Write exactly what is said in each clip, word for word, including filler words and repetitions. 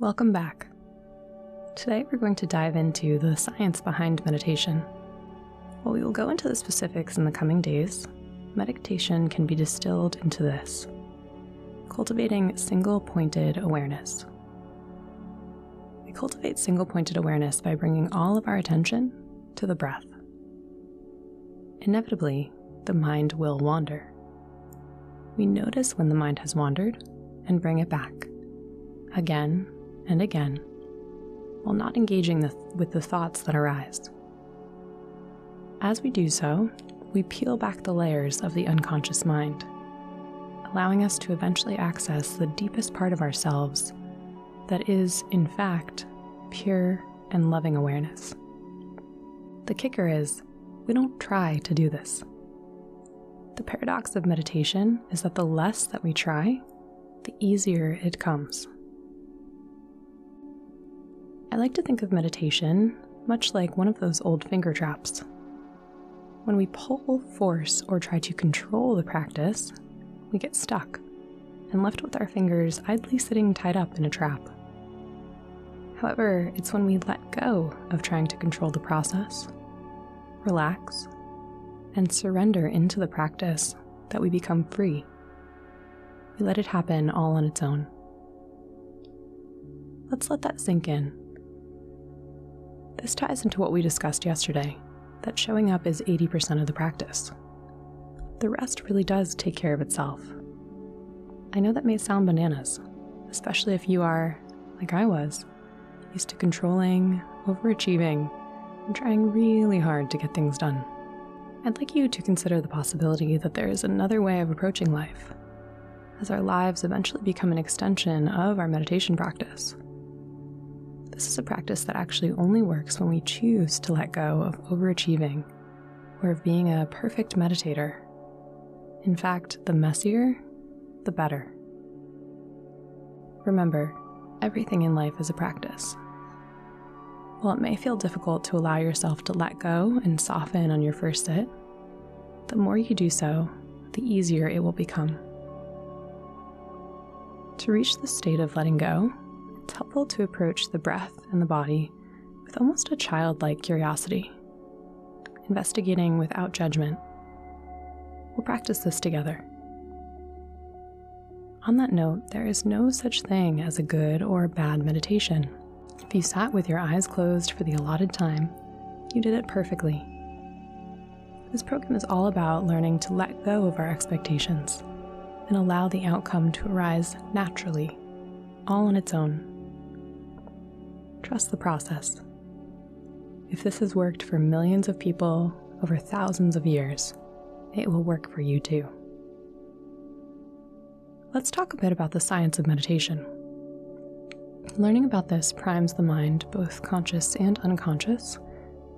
Welcome back. Today we're going to dive into the science behind meditation. While we will go into the specifics in the coming days, meditation can be distilled into this: cultivating single-pointed awareness. We cultivate single-pointed awareness by bringing all of our attention to the breath. Inevitably, the mind will wander. We notice when the mind has wandered and bring it back, again and again, while not engaging the th- with the thoughts that arise. As we do so, we peel back the layers of the unconscious mind, allowing us to eventually access the deepest part of ourselves that is, in fact, pure and loving awareness. The kicker is, we don't try to do this. The paradox of meditation is that the less that we try, the easier it comes. I like to think of meditation much like one of those old finger traps. When we pull, force, or try to control the practice, we get stuck and left with our fingers idly sitting tied up in a trap. However, it's when we let go of trying to control the process, relax, and surrender into the practice that we become free. We let it happen all on its own. Let's let that sink in. This ties into what we discussed yesterday, that showing up is eighty percent of the practice. The rest really does take care of itself. I know that may sound bananas, especially if you are, like I was, used to controlling, overachieving, and trying really hard to get things done. I'd like you to consider the possibility that there is another way of approaching life, as our lives eventually become an extension of our meditation practice. This is a practice that actually only works when we choose to let go of overachieving or of being a perfect meditator. In fact, the messier, the better. Remember, everything in life is a practice. While it may feel difficult to allow yourself to let go and soften on your first sit, the more you do so, the easier it will become. To reach the state of letting go, it's helpful to approach the breath and the body with almost a childlike curiosity, investigating without judgment. We'll practice this together. On that note, there is no such thing as a good or bad meditation. If you sat with your eyes closed for the allotted time, you did it perfectly. This program is all about learning to let go of our expectations and allow the outcome to arise naturally, all on its own. Trust the process. If this has worked for millions of people over thousands of years, it will work for you too. Let's talk a bit about the science of meditation. Learning about this primes the mind, both conscious and unconscious,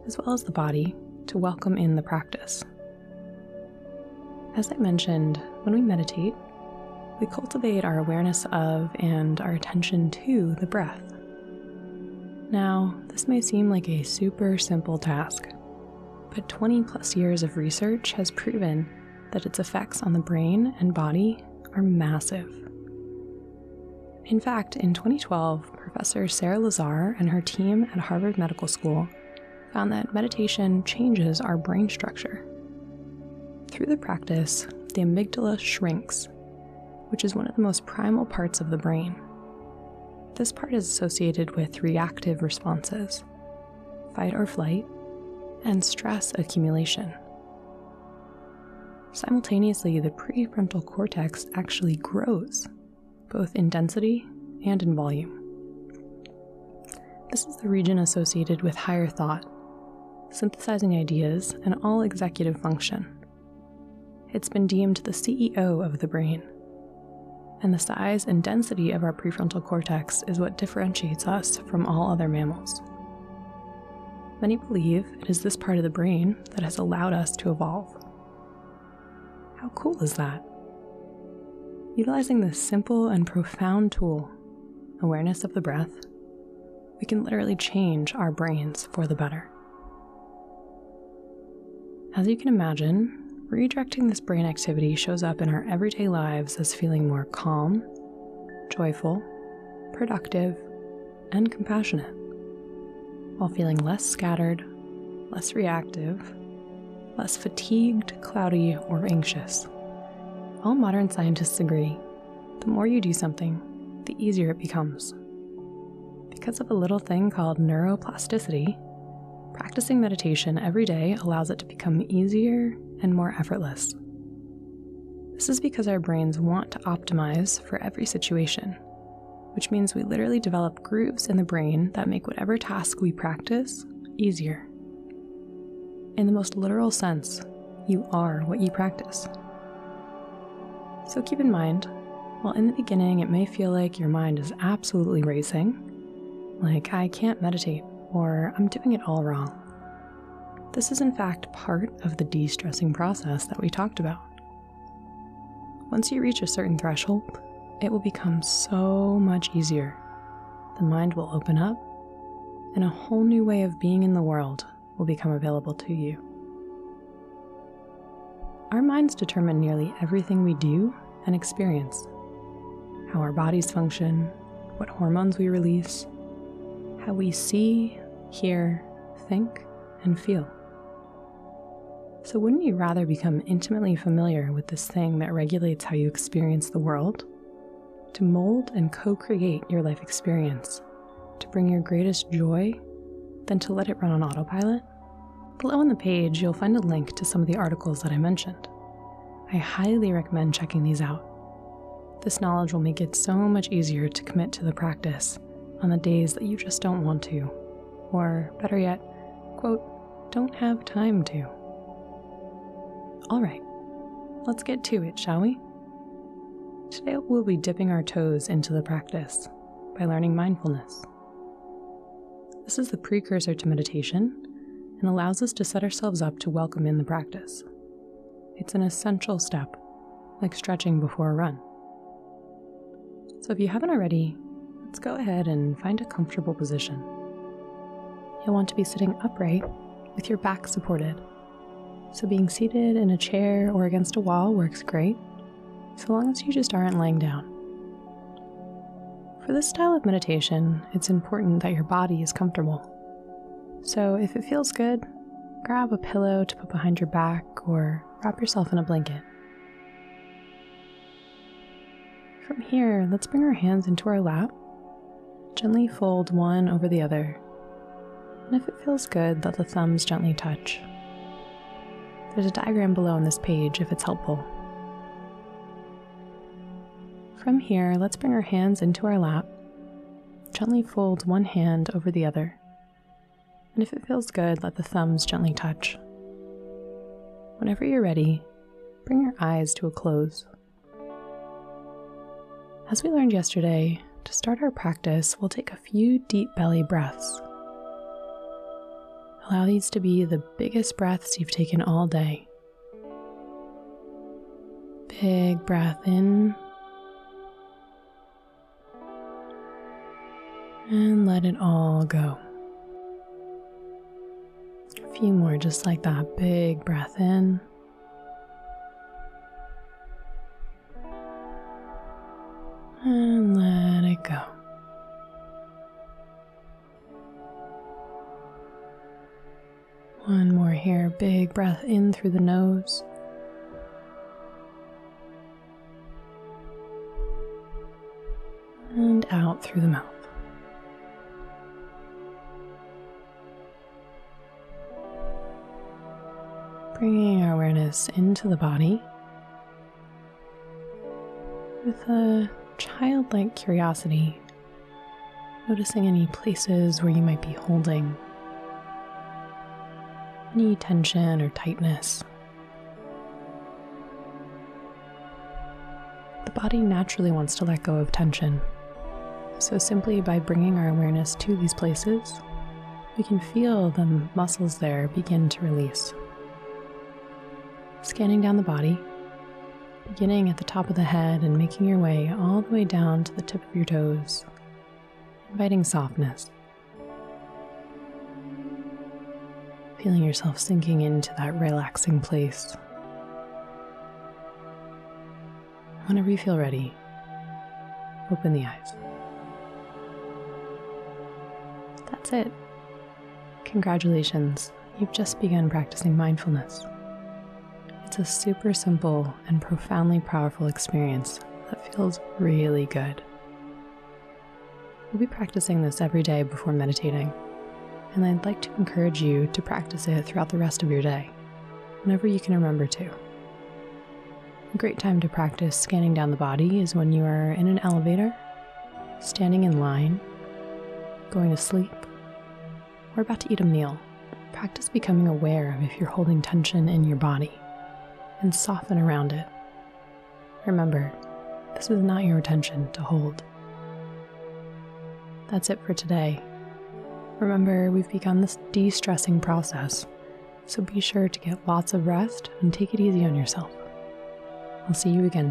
as well as the body, to welcome in the practice. As I mentioned, when we meditate, we cultivate our awareness of and our attention to the breath. Now, this may seem like a super simple task, but twenty plus years of research has proven that its effects on the brain and body are massive. In fact, in twenty twelve, Professor Sarah Lazar and her team at Harvard Medical School found that meditation changes our brain structure. Through the practice, the amygdala shrinks, which is one of the most primal parts of the brain. This part is associated with reactive responses, fight or flight, and stress accumulation. Simultaneously, the prefrontal cortex actually grows, both in density and in volume. This is the region associated with higher thought, synthesizing ideas, and all executive function. It's been deemed the C E O of the brain, and the size and density of our prefrontal cortex is what differentiates us from all other mammals. Many believe it is this part of the brain that has allowed us to evolve. How cool is that? Utilizing this simple and profound tool, awareness of the breath, we can literally change our brains for the better. As you can imagine, redirecting this brain activity shows up in our everyday lives as feeling more calm, joyful, productive, and compassionate, while feeling less scattered, less reactive, less fatigued, cloudy, or anxious. All modern scientists agree, the more you do something, the easier it becomes. Because of a little thing called neuroplasticity, practicing meditation every day allows it to become easier and more effortless. This is because our brains want to optimize for every situation, which means we literally develop grooves in the brain that make whatever task we practice easier. In the most literal sense, you are what you practice. So keep in mind, while in the beginning it may feel like your mind is absolutely racing, like I can't meditate, or I'm doing it all wrong. This is in fact part of the de-stressing process that we talked about. Once you reach a certain threshold, it will become so much easier. The mind will open up, and a whole new way of being in the world will become available to you. Our minds determine nearly everything we do and experience. How our bodies function, what hormones we release, how we see, hear, think, and feel. So wouldn't you rather become intimately familiar with this thing that regulates how you experience the world? To mold and co-create your life experience, to bring your greatest joy, than to let it run on autopilot? Below on the page, you'll find a link to some of the articles that I mentioned. I highly recommend checking these out. This knowledge will make it so much easier to commit to the practice on the days that you just don't want to, or better yet, quote, don't have time to. All right, let's get to it, shall we? Today we'll be dipping our toes into the practice by learning mindfulness. This is the precursor to meditation and allows us to set ourselves up to welcome in the practice. It's an essential step, like stretching before a run. So if you haven't already, let's go ahead and find a comfortable position. You'll want to be sitting upright with your back supported. So being seated in a chair or against a wall works great, so long as you just aren't laying down. For this style of meditation, it's important that your body is comfortable. So if it feels good, grab a pillow to put behind your back or wrap yourself in a blanket. From here, let's bring our hands into our lap, gently fold one over the other, and if it feels good, let the thumbs gently touch. There's a diagram below on this page if it's helpful. From here, let's bring our hands into our lap, gently fold one hand over the other, and if it feels good, let the thumbs gently touch. Whenever you're ready, bring your eyes to a close. As we learned yesterday, to start our practice, we'll take a few deep belly breaths. Allow these to be the biggest breaths you've taken all day. Big breath in. And let it all go. A few more just like that. Big breath in. And let it go. One more here. Big breath in through the nose. And out through the mouth. Bringing our awareness into the body with a childlike curiosity, noticing any places where you might be holding, any tension or tightness. The body naturally wants to let go of tension, so simply by bringing our awareness to these places, we can feel the muscles there begin to release. Scanning down the body, beginning at the top of the head and making your way all the way down to the tip of your toes, inviting softness. Feeling yourself sinking into that relaxing place. Whenever you feel ready, open the eyes. That's it. Congratulations, you've just begun practicing mindfulness. It's a super simple and profoundly powerful experience that feels really good. We'll be practicing this every day before meditating, and I'd like to encourage you to practice it throughout the rest of your day, whenever you can remember to. A great time to practice scanning down the body is when you are in an elevator, standing in line, going to sleep, or about to eat a meal. Practice becoming aware of if you're holding tension in your body, and soften around it. Remember, this is not your intention to hold. That's it for today. Remember, we've begun this de-stressing process, so be sure to get lots of rest and take it easy on yourself. I'll see you again.